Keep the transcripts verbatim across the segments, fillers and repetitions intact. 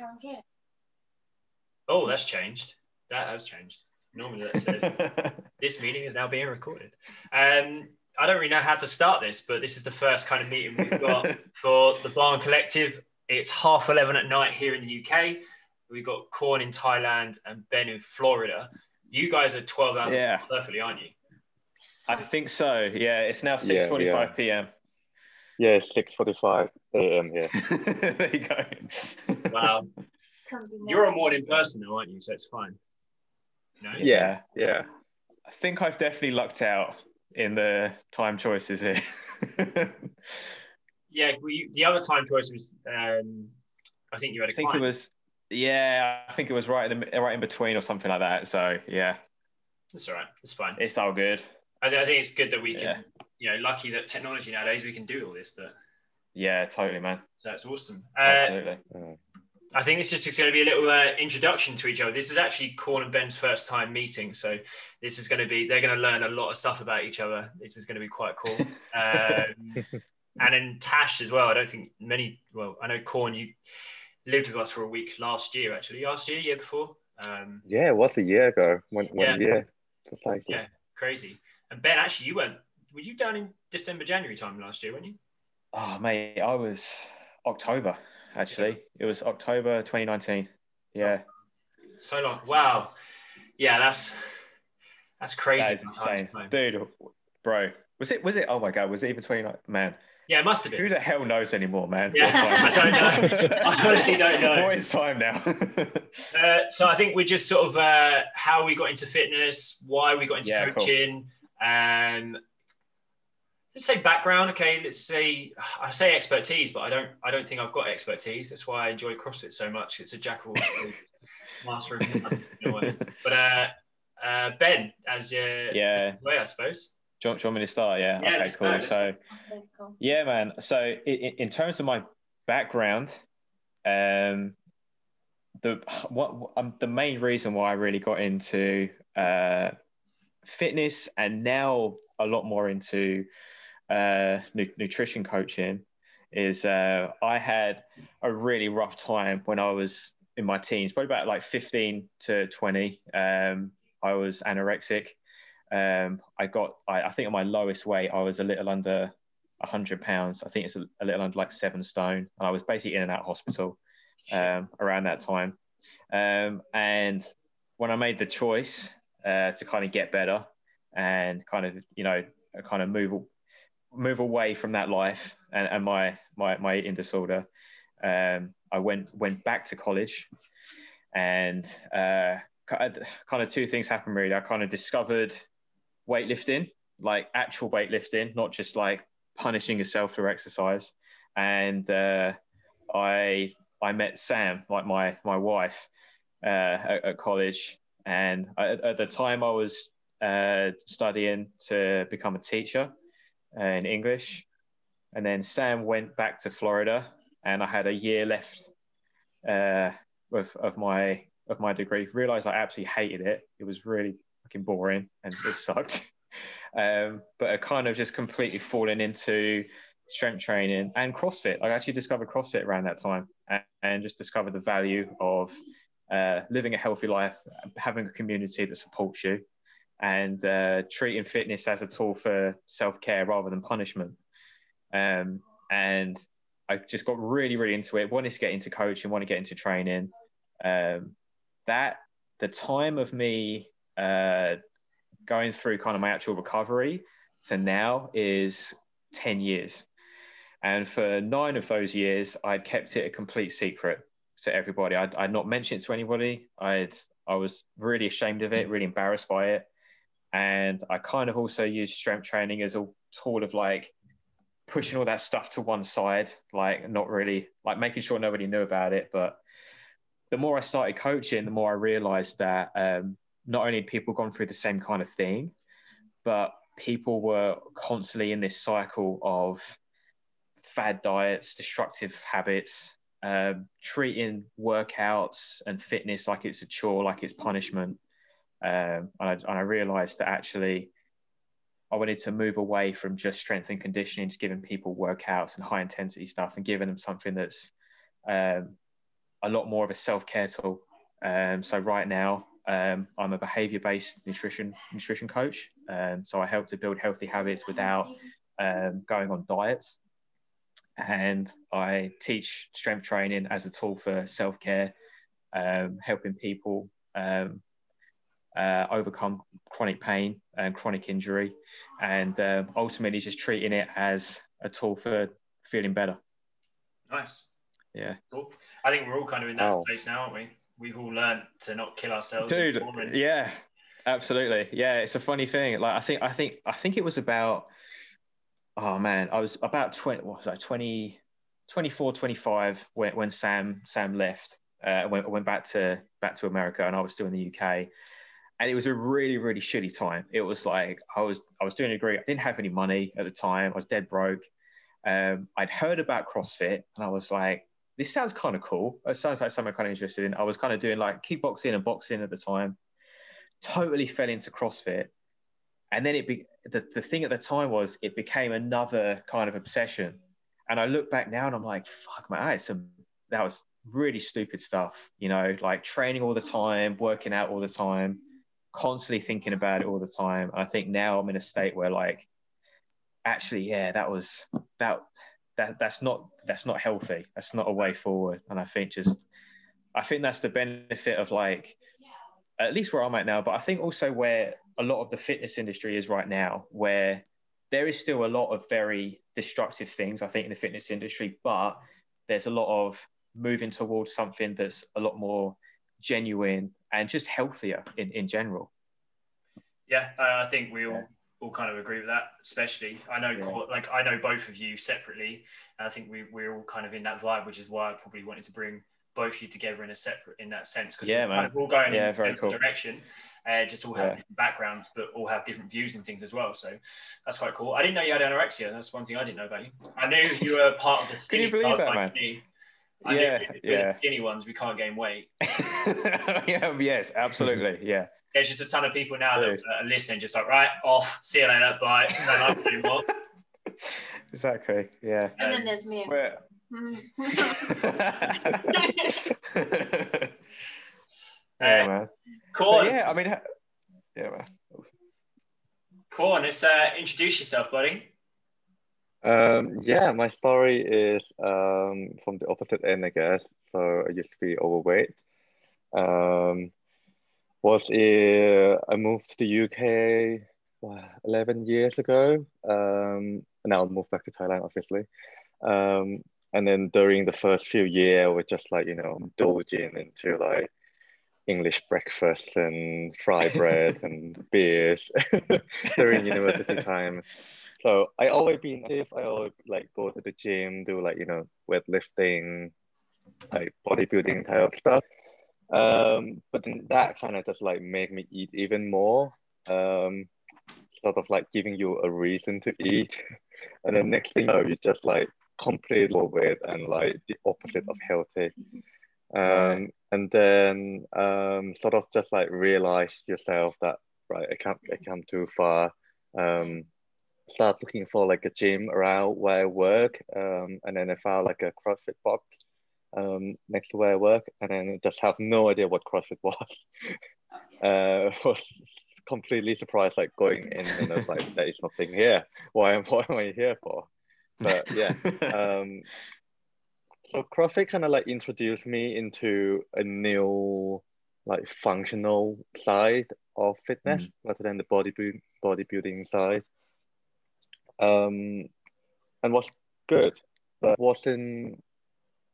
down here. Oh, that's changed. That has changed. Normally that says this meeting is now being recorded. Um, I don't really know how to start this, but this is the first kind of meeting we've got for the Barn Collective. It's half eleven at night here in the U K. We've got Korn in Thailand and Ben in Florida. You guys are twelve hours yeah. perfectly, aren't you? I think so. Yeah, it's now six forty-five yeah, yeah. p m. Yeah, six forty-five a m here. There you go. Wow. You're a morning person though, aren't you? So it's fine. No? Yeah, yeah. I think I've definitely lucked out in the time choices here. Yeah, we, the other time choice was, um, I think you had a I think client. It was, yeah, I think it was right in, the, right in between or something like that. So, yeah. It's all right. It's fine. It's all good. I, I think it's good that we yeah. can, you know, lucky that technology nowadays, we can do all this. But yeah, totally, man. So that's awesome. Uh, Absolutely. I think this is just going to be a little uh, introduction to each other. This is actually Korn and Ben's first time meeting. So this is going to be, they're going to learn a lot of stuff about each other. This is going to be quite cool. Um, and then Tash as well. I don't think many, well, I know Korn, you lived with us for a week last year, actually. Last year, year before. Um, yeah, it was a year ago. One, yeah. one year. Just like yeah, it. Crazy. And Ben, actually, you went, were you down in December, January time last year, weren't you? Oh, mate, I was October. Actually, it was October twenty nineteen. Yeah, so long. Wow. Yeah, that's that's crazy. That dude, bro, was it? Was it? Oh my god, was it even twenty-nine? Man. Yeah, it must have been. Who the hell knows anymore, man? Yeah, I don't know. I honestly don't know. What is time now? uh, so I think we're just sort of uh, how we got into fitness, why we got into yeah, coaching, cool. um. Let's say background, okay. Let's say I say expertise, but I don't. I don't think I've got expertise. That's why I enjoy CrossFit so much. It's a jack of all trades, master of none. You know, but uh, uh, Ben, as uh, yeah, way I suppose. Do you, want, do you want me to start? Yeah. yeah okay. Cool. Go, so go. yeah, man. So in, in terms of my background, um, the what um, the main reason why I really got into uh, fitness and now a lot more into Uh, nu- nutrition coaching is uh, I had a really rough time when I was in my teens, probably about like fifteen to twenty. Um, I was anorexic. Um, I got, I, I think on my lowest weight, I was a little under one hundred pounds. I think it's a, a little under like seven stone. And I was basically in and out of hospital um, around that time. Um, and when I made the choice uh, to kind of get better and kind of, you know, kind of move move away from that life and, and my, my, my eating disorder. Um, I went, went back to college and uh, kind of two things happened really. I kind of discovered weightlifting, like actual weightlifting, not just like punishing yourself through exercise. And uh, I, I met Sam, like my, my wife uh, at, at college. And I, at the time I was uh, studying to become a teacher in English, and then Sam went back to Florida, and I had a year left uh, of, of my of my degree. Realised I absolutely hated it. It was really fucking boring, and it sucked. Um, but I kind of just completely fallen into strength training and CrossFit. I actually discovered CrossFit around that time, and, and just discovered the value of uh, living a healthy life, having a community that supports you, and uh, treating fitness as a tool for self-care rather than punishment. Um, and I just got really, really into it. Wanted to get into coaching, wanted to get into training. Um, that, the time of me uh, going through kind of my actual recovery to now is ten years. And for nine of those years, I'd kept it a complete secret to everybody. I'd, I'd not mentioned it to anybody. I'd, I was really ashamed of it, really embarrassed by it. And I kind of also use strength training as a tool of like pushing all that stuff to one side, like not really like making sure nobody knew about it. But the more I started coaching, the more I realized that um, not only had people gone through the same kind of thing, but people were constantly in this cycle of fad diets, destructive habits, um, treating workouts and fitness like it's a chore, like it's punishment. Um, and, I, and I realized that actually I wanted to move away from just strength and conditioning, just giving people workouts and high intensity stuff and giving them something that's um, a lot more of a self-care tool. Um, so right now, um, I'm a behavior-based nutrition nutrition coach. Um, so I help to build healthy habits without um, going on diets. And I teach strength training as a tool for self-care, um, helping people um, uh, overcome chronic pain and chronic injury, and uh, ultimately just treating it as a tool for feeling better. Nice. Yeah. Cool. I think we're all kind of in that oh. place now, aren't we? We've all learned to not kill ourselves. Dude, yeah, absolutely. Yeah, it's a funny thing. Like I think, I think, I think it was about, oh man, I was about twenty. What was I? twenty, twenty-four, twenty-five when when Sam Sam left. Uh, went went back to back to America, and I was still in the U K. And it was a really really shitty time. It was like I was I was doing a degree. I didn't have any money at the time. I was dead broke. Um, I'd heard about CrossFit, and I was like, this sounds kind of cool. It sounds like something I'm kind of interested in. I was kind of doing like kickboxing and boxing at the time. Totally fell into CrossFit. And then it be, the, the thing at the time was it became another kind of obsession. And I look back now and I'm like, fuck, man, some, that was really stupid stuff. You know, like training all the time, working out all the time, constantly thinking about it all the time. And I think now I'm in a state where like, actually, yeah, that was that. That, that's not that's not healthy. That's not a way forward. And I think just I think that's the benefit of like at least where I'm at now, but I think also where a lot of the fitness industry is right now, where there is still a lot of very destructive things I think in the fitness industry, but there's a lot of moving towards something that's a lot more genuine and just healthier in, in general. Yeah, I think we all yeah. all kind of agree with that, especially I know yeah. like I know both of you separately, and I think we, we're all kind of in that vibe, which is why I probably wanted to bring both of you together in a separate in that sense, because yeah, we're kind of all going yeah, in a different cool. direction, uh, just all have yeah. different backgrounds but all have different views and things as well, so that's quite cool. I didn't know you had anorexia. That's one thing I didn't know about you. I knew you were part of the skinny Can you believe that, man? I yeah, knew we, yeah. the skinny ones we can't gain weight. yeah, yes, absolutely, yeah. There's just a ton of people now Dude. that are listening, just like, right, off, see you later, bye. Don't like you anymore. Exactly, yeah. And um, then there's me. yeah, man. Korn. Yeah, I mean, yeah, man. Korn, let's uh, introduce yourself, buddy. Um, yeah, my story is um, from the opposite end, I guess. So I used to be overweight. Um, Was in, I moved to the U K wow, eleven years ago. Um, and now I moved back to Thailand, obviously. Um, and then during the first few years, I was just like, you know, indulging into like English breakfast and fried bread and beers during university time. So I always been active. I always like go to the gym, do like, you know, weightlifting, like bodybuilding type of stuff. Um, but then that kind of just like made me eat even more, um, sort of like giving you a reason to eat. And then next thing you know, you just like completely overweight and like the opposite of healthy. Um, and then um, sort of just like realize yourself that, right, I can't, I can't too far. Um, start looking for like a gym around where I work. Um, and then I found like a CrossFit box. Um, next to where I work, and then just have no idea what CrossFit was. uh, was completely surprised, like going in, and I was like, "There is nothing here. Why am What am I here for?" But yeah, um, so CrossFit kind of like introduced me into a new, like, functional side of fitness mm. rather than the bodybuilding bodybuilding side, um, and was good, but wasn't.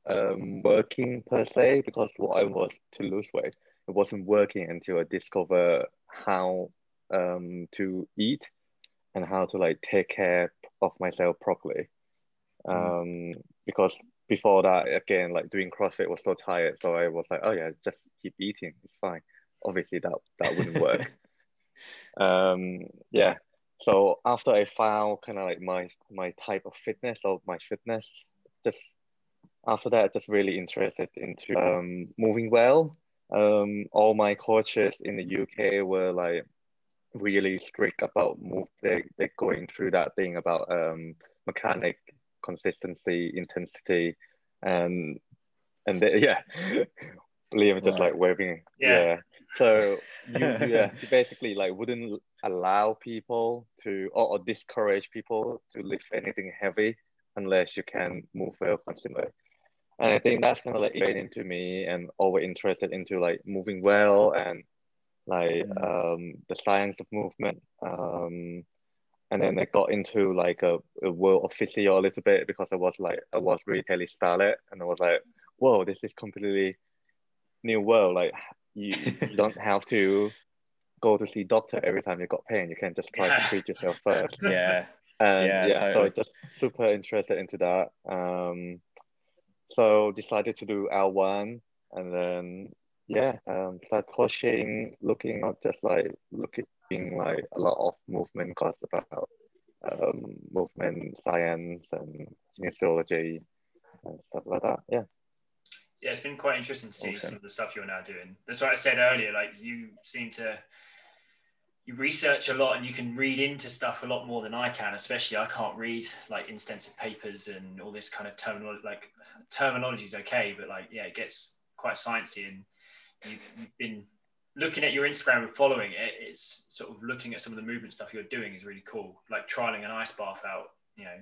Um, working per se, because what I was to lose weight, it wasn't working until I discovered how um, to eat and how to like take care of myself properly. Um, mm. Because before that, again, like doing CrossFit was so tired, so I was like, oh yeah, just keep eating, it's fine. Obviously, that that wouldn't work. um, yeah. So after I found kind of like my my type of fitness or my fitness, just after that, just really interested into um, moving well. Um, all my coaches in the U K were like really strict about move. They, they're going through that thing about um, mechanic, consistency, intensity, and and they, yeah, Liam just wow. like waving. Yeah. yeah. So you, yeah, you basically like wouldn't allow people to, or, or discourage people to lift anything heavy unless you can move well constantly. And I think that's kind of like made into me, and always interested into like moving well and like um, the science of movement. Um, and then I got into like a, a world of physio a little bit, because I was like, I was really telly starlet, and I was like, whoa, this is completely new world. Like you, you don't have to go to see doctor every time you got pain. You can just try yeah. to treat yourself first. Yeah. And yeah, yeah totally. So just super interested into that. Um, so decided to do L one, and then yeah, um, start coaching, looking at just like looking like a lot of movement course about um, movement science and kinesiology and stuff like that. Yeah. Yeah, it's been quite interesting to see okay. some of the stuff you're now doing. That's what I said earlier. Like you seem to, you research a lot, and you can read into stuff a lot more than I can. Especially, I can't read like extensive papers and all this kind of terminology. Like terminology is okay, but like yeah, it gets quite sciencey. And you've, you've been looking at your Instagram and following it. It's sort of looking at some of the movement stuff you're doing is really cool. Like trialing an ice bath out, you know,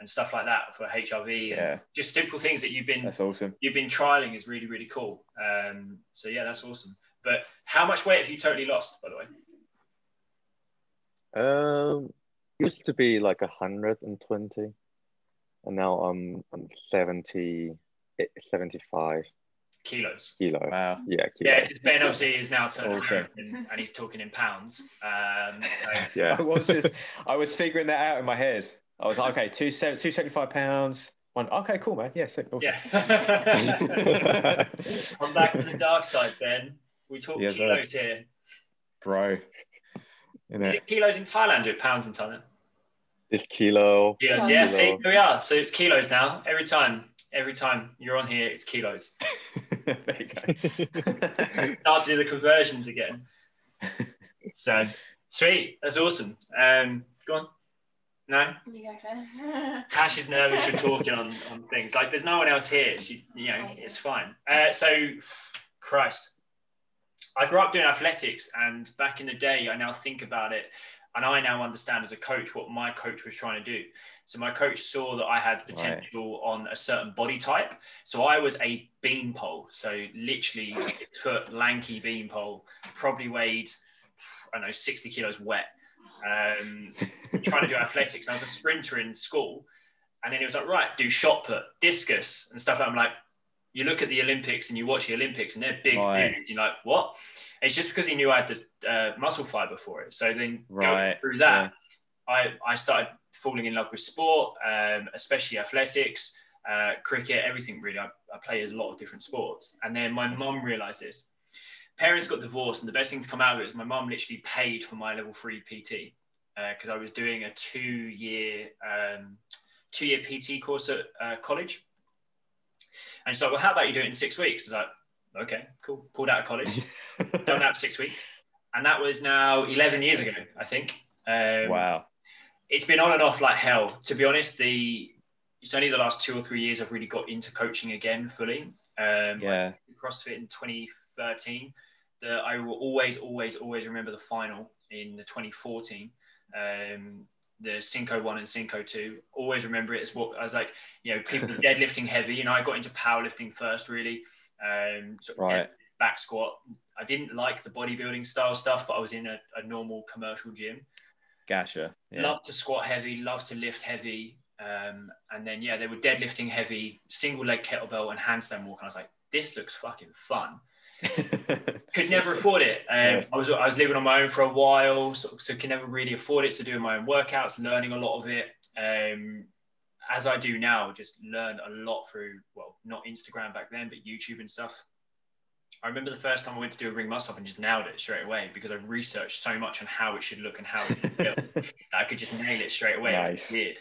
and stuff like that for H R V, yeah. and just simple things that you've been that's awesome. You've been trialing is really, really cool. Um, so yeah, that's awesome. But how much weight have you totally lost, by the way? Um, used to be like one hundred twenty, and now I'm I'm seventy, seventy-five kilos. Kilo. Wow. Yeah. Kilo. Yeah. Because Ben obviously is now turning okay. and, and he's talking in pounds. Um, so. Yeah. I was just I was figuring that out in my head. I was like, okay, two seven, two seventy-five pounds. One, okay, cool, man. Yeah, sick. Cool. Yeah. I'm back to the dark side, Ben. We talk yes, kilos sir. Here, bro. Isn't is it, it kilos in Thailand? Or pounds in Thailand? It's kilo. Kilos, yeah. Kilo. See, here we are. So it's kilos now. Every time, every time you're on here, it's kilos. There you go. Start to do the conversions again. So sweet. That's awesome. Um, go on. No? You go first. Tash is nervous for talking on, on things. Like, there's no one else here. She, you know, it's fine. Uh, so, Christ. I grew up doing athletics, and back in the day, I now think about it, and I now understand as a coach what my coach was trying to do. So my coach saw that I had potential right. on a certain body type. So I was a beanpole. So literally six foot lanky beanpole, probably weighed, I don't know, sixty kilos wet. Um, trying to do athletics, and I was a sprinter in school, and then it was like, right, do shot put, discus and stuff. And I'm like, you look at the Olympics and you watch the Olympics and they're big right. dudes. You're like, what? And it's just because he knew I had the uh, muscle fiber for it. So then right. going through that yeah. I, I started falling in love with sport, um, especially athletics, uh, cricket, everything really. I, I play a lot of different sports. And then my mum realised this. Parents got divorced, and the best thing to come out of it was my mum literally paid for my level three P T, because uh, I was doing a two-year um, two-year P T course at uh, college. And she's like, well, how about you do it in six weeks? I was like, okay, cool. Pulled out of college, done out six weeks. And that was now eleven years ago, I think. Um, wow. It's been on and off like hell. To be honest, the it's only the last two or three years I've really got into coaching again fully. Um, yeah. CrossFit in twenty thirteen. That I will always, always, always remember the final in the twenty fourteen, um, the Synco one and Synco two. Always remember it as what I was like, you know, people deadlifting heavy. You know, I got into powerlifting first, really. Um, sort of right. back squat. I didn't like the bodybuilding style stuff, but I was in a, a normal commercial gym. Gotcha. Yeah. Love to squat heavy, love to lift heavy. Um, and then, yeah, they were deadlifting heavy, single leg kettlebell and handstand walk. And I was like, this looks fucking fun. Could never afford it. Um, yeah. I was I was living on my own for a while, so, so could never really afford it. So doing my own workouts, learning a lot of it, um, as I do now. Just learned a lot through, well, not Instagram back then, but YouTube and stuff. I remember the first time I went to do a ring muscle up and just nailed it straight away, because I researched so much on how it should look and how it should feel that I could just nail it straight away. Nice. It was weird.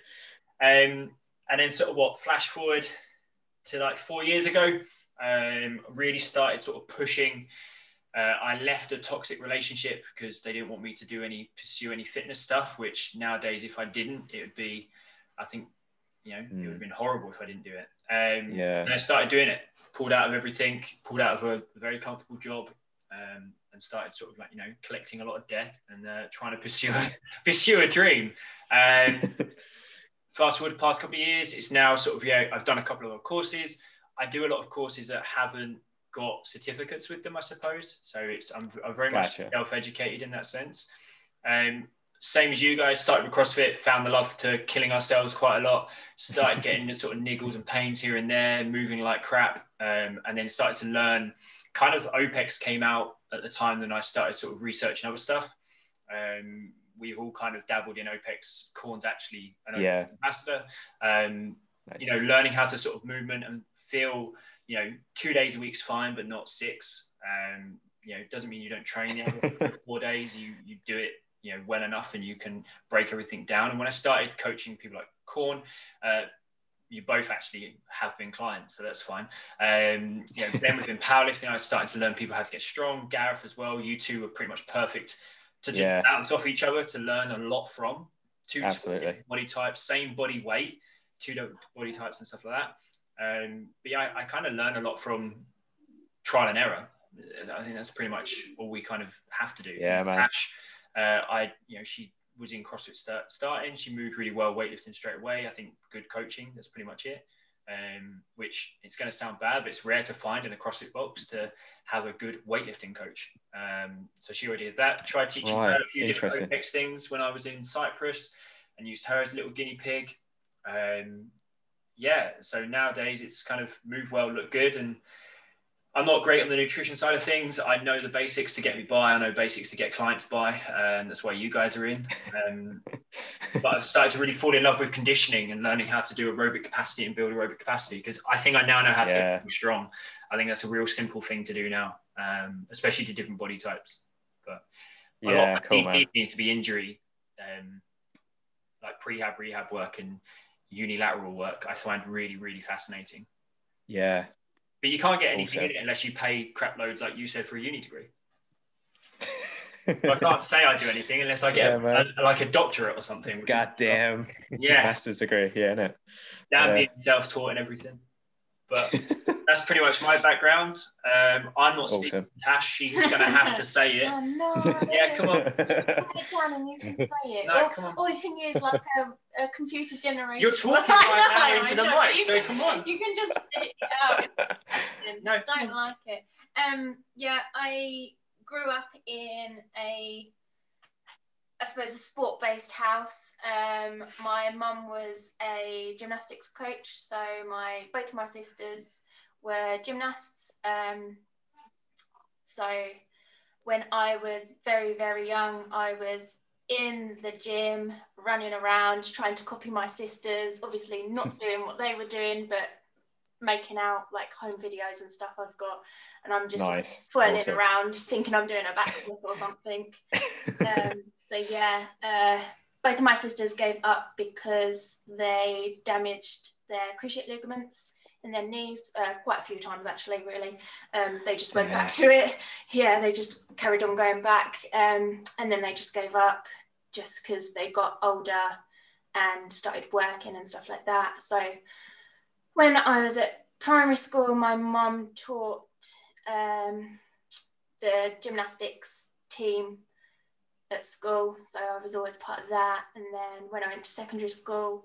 Um, and then sort of what flash forward to like four years ago. Um, really started sort of pushing. Uh, I left a toxic relationship because they didn't want me to do any, pursue any fitness stuff, which nowadays, if I didn't, it would be, I think, you know, mm. it would have been horrible if I didn't do it. Um, yeah. And I started doing it. pulled out of everything, pulled out of a very comfortable job, um, and started sort of like, you know, collecting a lot of debt and uh, trying to pursue a, pursue a dream. Um, fast forward the past couple of years, it's now sort of, yeah, I've done a couple of courses. I do a lot of courses that haven't got certificates with them, I suppose. So it's, I'm, I'm very gotcha. much self-educated in that sense. Um, same as you guys, started with CrossFit, found the love to killing ourselves quite a lot, started getting sort of niggles and pains here and there, moving like crap, um, and then started to learn, kind of OPEX came out at the time, then I started sort of researching other stuff. Um, we've all kind of dabbled in OPEX. Korn's actually an OPEX yeah. ambassador. Um, nice. You know, learning how to sort of movement and feel, you know, two days a week's fine, but not six. Um, you know, it doesn't mean you don't train the other four days. You you do it, you know, well enough, and you can break everything down. And when I started coaching people like Korn, uh, you both actually have been clients, so that's fine. Um, you know, then within powerlifting, I started to learn people how to get strong. Gareth as well. You two were pretty much perfect to just yeah. bounce off each other, to learn a lot from. Two Absolutely. body types, same body weight, two different body types and stuff like that. Um, but yeah, I, I kind of learn a lot from trial and error. I think that's pretty much all we kind of have to do. Yeah, man. Tash, uh, I, you know, she was in CrossFit start, starting. She moved really well weightlifting straight away. I think good coaching. That's pretty much it. Um, which it's going to sound bad, but it's rare to find in a CrossFit box to have a good weightlifting coach. Um, so she already did that. Tried teaching right. her a few different O PEX things when I was in Cyprus, and used her as a little guinea pig. Um, yeah, so nowadays it's kind of move well, look good, and I'm not great on the nutrition side of things. I know the basics to get me by. I know basics to get clients by, and that's why you guys are in. Um, but I've started to really fall in love with conditioning and learning how to do aerobic capacity and build aerobic capacity, because I think I now know how to yeah. get strong. I think that's a real simple thing to do now, um, especially to different body types. But a yeah, lot cool, man. Needs to be injury, um, like prehab, rehab work, and unilateral work I find really really fascinating. Yeah, but you can't get anything also. in it unless you pay crap loads, like you said, for a uni degree. So I can't say I do anything unless I get yeah, a, a, like a doctorate or something, which goddamn is, yeah master's degree. Yeah, no, that yeah. being self-taught and everything. But that's pretty much my background. Um, I'm not awesome. speaking to Tash. She's going to have to say it. Oh, no. Yeah, come on. Put it down and you can say it. No, or, come on. Or you can use like a, a computer generator. You're talking right now into the mic, so come on. You can just edit it out. No, don't like it. Um, yeah, I grew up in a, I suppose, a sport-based house. Um, my mum was a gymnastics coach, so my both of my sisters were gymnasts. Um, so when I was very, very young, I was in the gym, running around, trying to copy my sisters, obviously not doing what they were doing, but making out like home videos and stuff I've got, and I'm just nice. twirling awesome. around thinking I'm doing a backflip or something. Um, so yeah, uh, both of my sisters gave up because they damaged their cruciate ligaments in their knees, uh, quite a few times actually, really. Um, they just went yeah. back to it. Yeah, they just carried on going back, um, and then they just gave up just because they got older and started working and stuff like that. So when I was at primary school, my mum taught um, the gymnastics team at school, so I was always part of that. And then when I went to secondary school,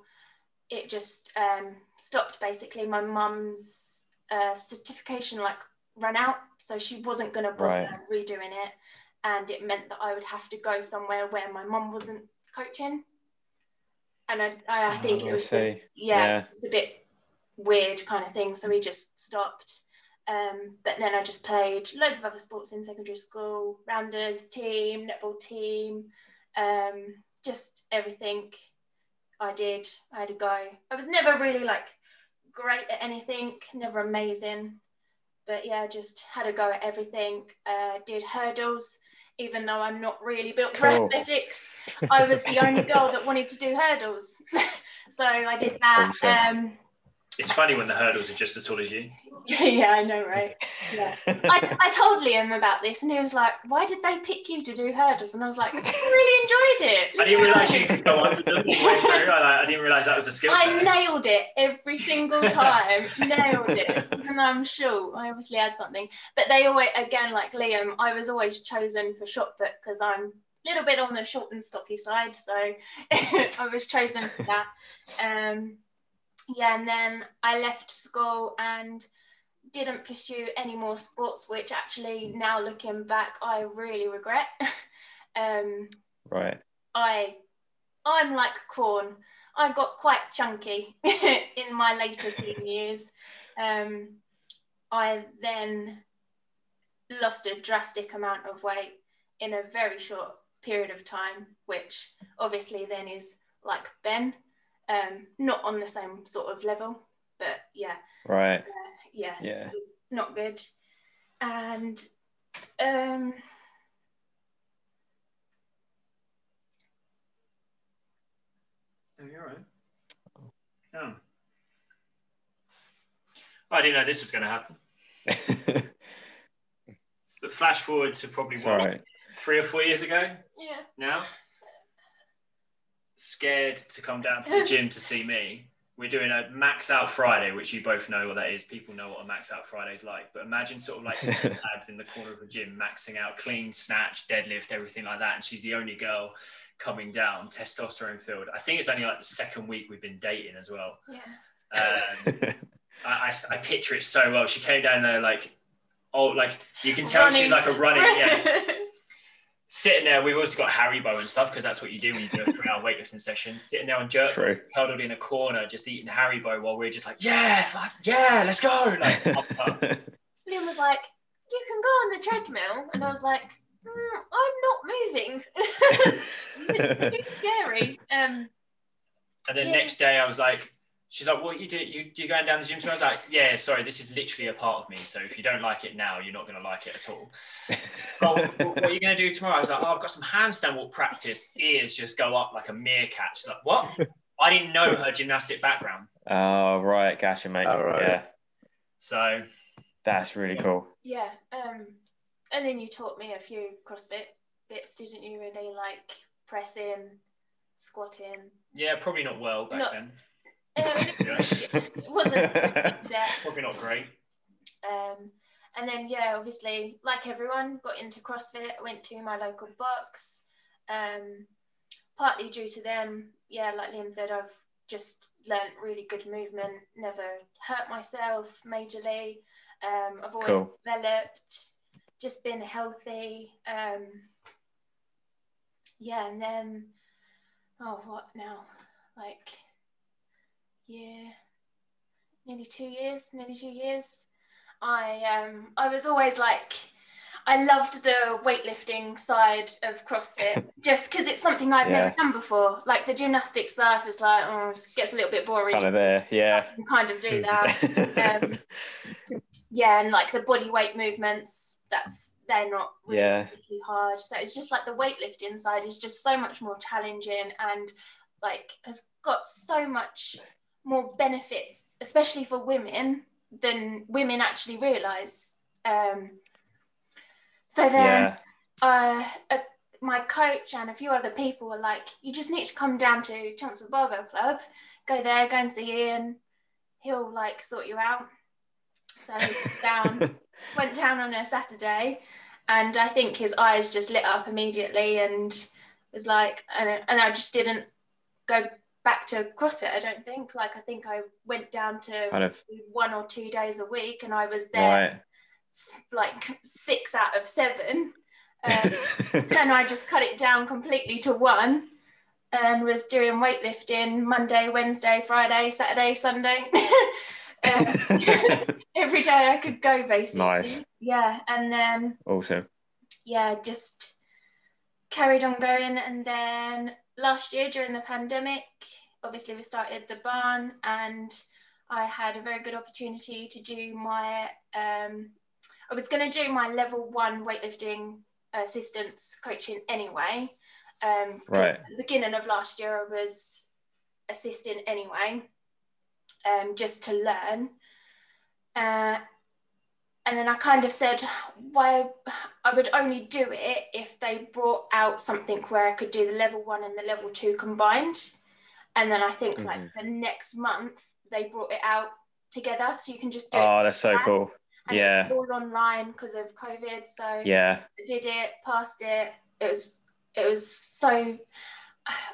it just um, stopped basically. My mum's uh, certification like ran out, so she wasn't going to bother right. redoing it, and it meant that I would have to go somewhere where my mum wasn't coaching. And I, I think oh, it was just, yeah, yeah. just a bit weird kind of thing, so we just stopped. Um, but then I just played loads of other sports in secondary school, rounders team, netball team, um, just everything I did, I had a go. I was never really like great at anything, never amazing, but yeah, just had a go at everything. Uh, did hurdles, even though I'm not really built for cool. athletics. I was the only girl that wanted to do hurdles. So I did that. Awesome. Um, It's funny when the hurdles are just as tall as you. Yeah, I know, right? Yeah. I, I told Liam about this and he was like, why did they pick you to do hurdles? And I was like, I really enjoyed it. I didn't realise you could go on with them all the way through. I, I didn't realise that was a skill set. I nailed it every single time. Nailed it. And I'm sure I obviously had something. But they always, again, like Liam, I was always chosen for shot put because I'm a little bit on the short and stocky side. So I was chosen for that. Um, yeah, and then I left school and didn't pursue any more sports, which actually now looking back I really regret. um right I I'm like Korn. I got quite chunky in my later teen years. um I then lost a drastic amount of weight in a very short period of time, which obviously then is like Ben. Um, not on the same sort of level, but yeah, right, uh, yeah, yeah, it's not good. And um, oh, you're right. Oh, I didn't know this was going to happen. But flash forward to probably what, right. three or four years ago. Yeah. Now. Scared to come down to the gym to see me. We're doing a max out Friday, which you both know what that is. People know what a max out Friday is like, but imagine sort of like lads in the corner of the gym maxing out clean, snatch, deadlift, everything like that, and she's the only girl coming down, testosterone filled. I think it's only like the second week we've been dating as well. Yeah. um, I, I, I picture it so well. She came down there like, oh, like you can tell running. She's like a running yeah sitting there, we've also got Haribo and stuff because that's what you do when you do a three-hour weightlifting session. Sitting there on jerk, True. Cuddled in a corner, just eating Haribo while we're just like, yeah, fuck, yeah, let's go. Like, up, up. Liam was like, you can go on the treadmill, and I was like, mm, I'm not moving. It's scary. Um, and then yeah. Next day, I was like, she's like, what are you doing? You you going down the gym? So I was like, yeah, sorry, this is literally a part of me. So if you don't like it now, you're not going to like it at all. Oh, what, what are you going to do tomorrow? I was like, oh, I've got some handstand walk practice. Ears just go up like a meerkat. She's like, what? I didn't know her gymnastic background. Oh, right. Gotcha, mate. Oh, right. Yeah. So. That's really yeah. cool. Yeah. Um, and then you taught me a few CrossFit bits, didn't you? Really, like pressing, squatting. Yeah, probably not well back not then. Um, it wasn't probably not great. Um, and then yeah, obviously, like everyone, got into CrossFit. I went to my local box, um, partly due to them. Yeah, like Liam said, I've just learnt really good movement. Never hurt myself majorly. Um, I've always cool. developed, just been healthy. Um, yeah, and then oh, what now? Like. Yeah, nearly two years, nearly two years. I um, I was always like, I loved the weightlifting side of CrossFit just because it's something I've yeah. never done before. Like the gymnastics stuff is like, oh, it gets a little bit boring. Kind of there, yeah. I can kind of do that. um, yeah, and like the body weight movements, that's they're not really, yeah. really hard. So it's just like the weightlifting side is just so much more challenging and like has got so much more benefits, especially for women, than women actually realise. Um, so then yeah. uh, uh, my coach and a few other people were like, you just need to come down to Chelmsford Barbell Club, go there, go and see Ian, he'll like sort you out. So down, went down on a Saturday, and I think his eyes just lit up immediately and was like, uh, and I just didn't go back to CrossFit, I don't think. Like, I think I went down to kind of one or two days a week, and I was there right. like six out of seven. Um, and I just cut it down completely to one and was doing weightlifting Monday, Wednesday, Friday, Saturday, Sunday. um, every day I could go, basically. Nice. Yeah. And then, awesome. Yeah, just carried on going. And then, last year during the pandemic, obviously we started the barn, and I had a very good opportunity to do my, um, I was going to do my level one weightlifting assistance coaching anyway. Um, right. At the beginning of last year I was assisting anyway. um, just to learn. Uh, and then I kind of said, why I would only do it if they brought out something where I could do the level one and the level two combined. And then I think mm-hmm. like the next month they brought it out together, so you can just do oh, it. Oh, that's so cool. And yeah, all online because of COVID. So yeah, I did it, passed it. It was, it was so,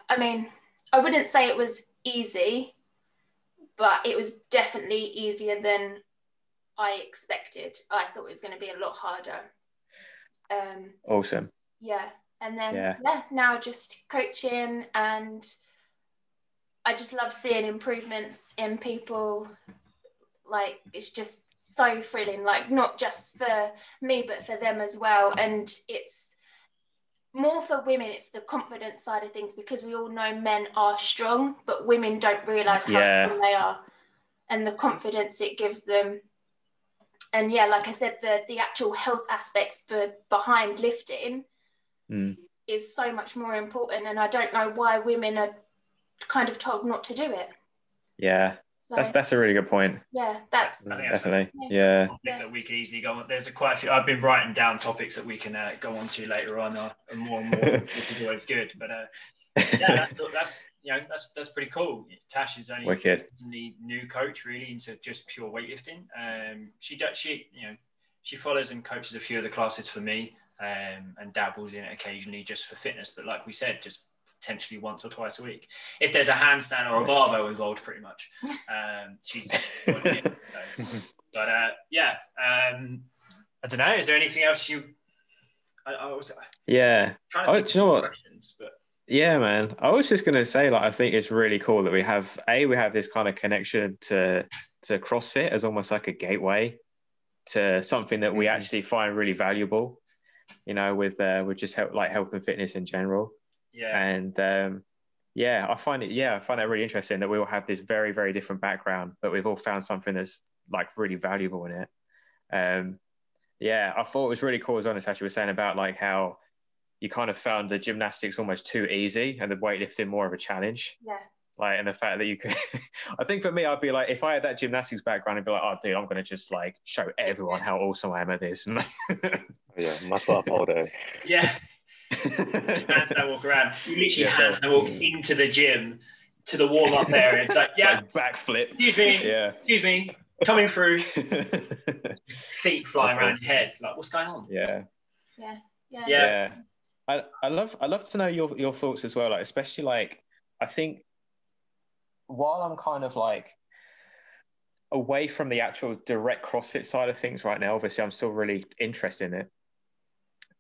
I mean, I wouldn't say it was easy, but it was definitely easier than I expected. I thought it was going to be a lot harder. Um, awesome. Yeah. And then yeah. yeah, now just coaching, and I just love seeing improvements in people. Like, it's just so thrilling, like not just for me but for them as well. And it's more for women, it's the confidence side of things, because we all know men are strong, but women don't realize how yeah. strong they are, and the confidence it gives them. And yeah, like I said, the the actual health aspects behind lifting mm. is so much more important, and I don't know why women are kind of told not to do it. Yeah. So, that's that's a really good point. Yeah, that's, I think that's definitely a, yeah. I think that we could easily go on. There's a quite a few. I've been writing down topics that we can uh, go on to later on, uh, and more and more, which is always good. But uh, yeah, that, that's you know that's that's pretty cool. Tash is only the new coach, really, into just pure weightlifting. Um, she does she you know she follows and coaches a few of the classes for me, um, and dabbles in it occasionally just for fitness. But like we said, just potentially once or twice a week if there's a handstand or a barbell involved, pretty much. Um she's so. But uh yeah um I don't know, is there anything else you I, I was yeah trying to think oh, do you know what? Questions, but yeah man I was just gonna say, like, I think it's really cool that we have a we have this kind of connection to to CrossFit as almost like a gateway to something that we mm-hmm. actually find really valuable, you know, with uh with just help like health and fitness in general. Yeah. And um yeah I find it yeah I find that really interesting that we all have this very very different background, but we've all found something that's like really valuable in it. Um yeah I thought it was really cool as well, Natasha was saying about like how you kind of found the gymnastics almost too easy and the weightlifting more of a challenge. Yeah. Like, and the fact that you could I think for me I'd be like, if I had that gymnastics background, I'd be like, oh dude, I'm gonna just like show everyone how awesome I am at this. Yeah, muscle up all day. Yeah. Hands that walk around. You literally yeah, hands that walk into the gym to the warm up area. It's like, yeah, like backflip. Excuse me. Yeah. Excuse me. Coming through. Feet flying around your head. Like, what's going on? Yeah. Yeah. Yeah. Yeah. I, I love I love to know your your thoughts as well. Like, especially like I think while I'm kind of like away from the actual direct CrossFit side of things right now, obviously I'm still really interested in it.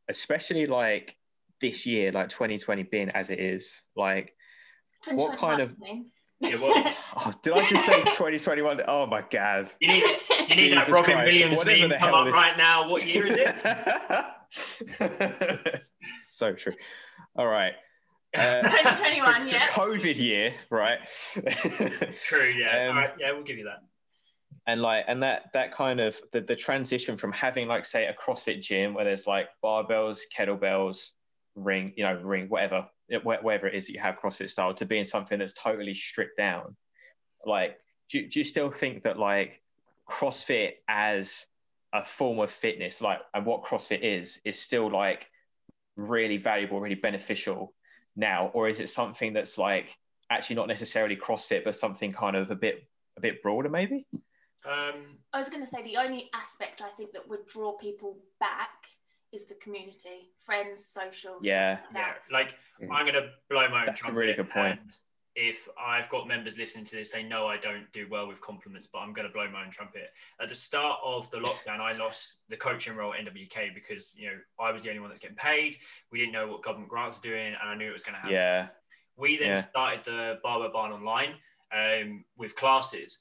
Especially like this year, like twenty twenty being as it is, like what kind of yeah, what? Oh, did I just say twenty twenty-one? Oh my god, you need you need Jesus that Robin Christ. Williams whatever meme come up is... right now. What year is it? So true. All right, uh, twenty twenty-one, yeah, COVID year, right? True, yeah. Um, all right, yeah, we'll give you that. And like, and that that kind of the, the transition from having like say a CrossFit gym where there's like barbells, kettlebells, ring, you know, ring, whatever, wherever it is that you have CrossFit style, to being something that's totally stripped down. Like, do, do you still think that like CrossFit as a form of fitness, like, and what CrossFit is, is still like really valuable, really beneficial now? Or is it something that's like actually not necessarily CrossFit, but something kind of a bit, a bit broader maybe? Um, I was going to say the only aspect I think that would draw people back is the community, friends, social. Yeah, stuff like that. Yeah. Like mm. I'm going to blow my own. That's trumpet, a really good point. If I've got members listening to this, they know I don't do well with compliments, but I'm going to blow my own trumpet. At the start of the lockdown, I lost the coaching role at N W K because you know I was the only one that's getting paid. We didn't know what government grants were doing, and I knew it was going to happen. Yeah. We then yeah. started the Barber Barn online um, with classes.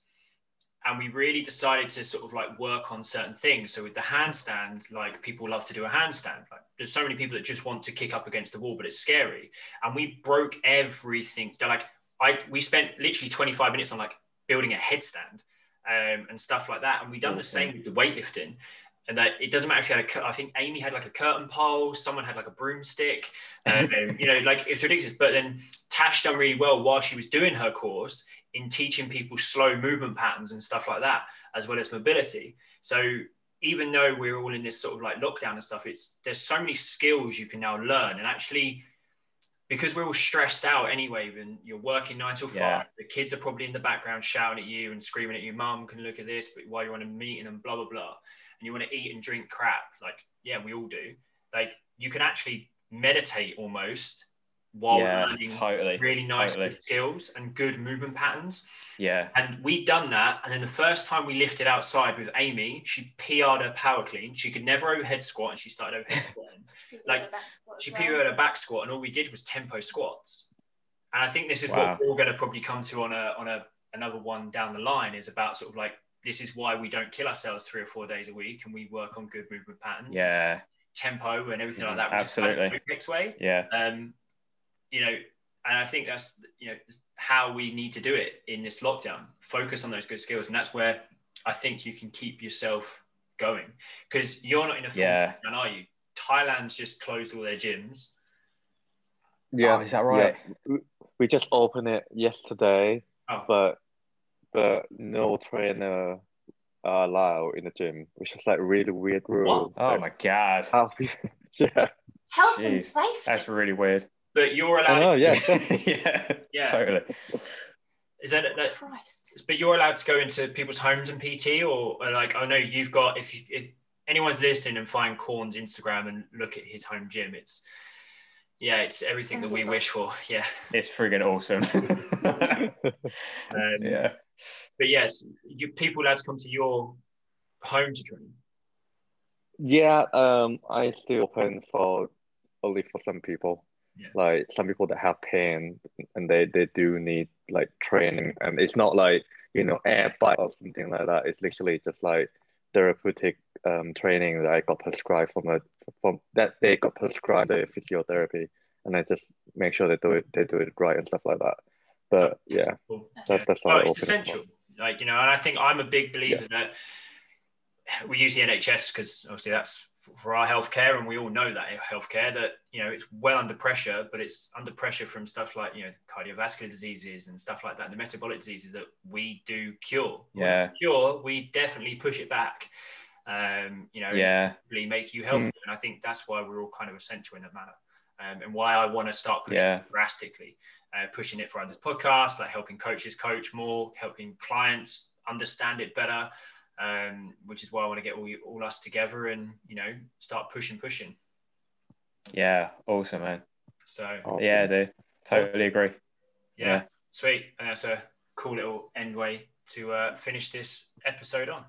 And we really decided to sort of like work on certain things. So with the handstand, like people love to do a handstand. Like there's so many people that just want to kick up against the wall, but it's scary. And we broke everything. Like I, we spent literally twenty-five minutes on like building a headstand um, and stuff like that. And we done the same with the weightlifting. And that it doesn't matter if you had a, I think Amy had like a curtain pole, someone had like a broomstick, um, you know, like it's ridiculous. But then Tash done really well while she was doing her course in teaching people slow movement patterns and stuff like that, as well as mobility. So even though we're all in this sort of like lockdown and stuff, it's there's so many skills you can now learn. And actually, because we're all stressed out anyway, and you're working nine till yeah. five, the kids are probably in the background shouting at you and screaming at you, mum can look at this, but while you're on a meeting and blah, blah, blah, and you want to eat and drink crap. Like, yeah, we all do. Like, you can actually meditate almost while yeah, learning totally, really nice totally. skills and good movement patterns. Yeah. And we'd done that. And then the first time we lifted outside with Amy, she P R'd her power clean. She could never overhead squat, and she started overhead squatting. Like, she P R'd her back squat, and all we did was tempo squats. And I think this is wow. what we're all going to probably come to on a on a another one down the line, is about sort of like, this is why we don't kill ourselves three or four days a week, and we work on good movement patterns. Yeah. Tempo and everything yeah, like that. Which absolutely. Is kind of the next way. Yeah. Um, you know, and I think that's, you know, how we need to do it in this lockdown. Focus on those good skills. And that's where I think you can keep yourself going, because you're not in a full yeah. lockdown, are you? Thailand's just closed all their gyms. Yeah. Um, is that right? Yeah. We just opened it yesterday, oh. but but no trainer are allowed in the gym, which is like really weird rule. Oh, like, my God. yeah. Health and safety. That's really weird. But you're allowed. Oh, yeah. yeah, yeah, totally. Is that, that Christ? But you're allowed to go into people's homes and P T, or, or like, I know you've got. If you, if anyone's listening and find Korn's Instagram and look at his home gym, it's yeah, it's everything that we wish for. Yeah, it's friggin' awesome. um, yeah, but yes, you people allowed to come to your home to train. Yeah, um, I still open for only for some people. Yeah. Like some people that have pain and they, they do need like training, and it's not like, you know, air bike or something like that. It's literally just like therapeutic um training that I got prescribed from a from that they got prescribed the physiotherapy, and I just make sure they do it they do it right and stuff like that. But yeah, that's cool. that's, that, that's well, it's essential. Like, you know, and I think I'm a big believer yeah. that we use the N H S because obviously that's for our healthcare, and we all know that healthcare that, you know, it's well under pressure, but it's under pressure from stuff like, you know, cardiovascular diseases and stuff like that, the metabolic diseases that we do cure. Yeah. When we cure, we definitely push it back. Um, you know, yeah. really make you healthy. Mm. And I think that's why we're all kind of essential in that manner. Um, and why I want to start pushing yeah. it drastically, uh, pushing it for this podcast, like helping coaches coach more, helping clients understand it better. Um, which is why I want to get all you, all us together and, you know, start pushing, pushing. Yeah, awesome, man. So awesome. Yeah, I do. Totally agree. Yeah, yeah. Sweet. And that's a cool little end way to uh, finish this episode on.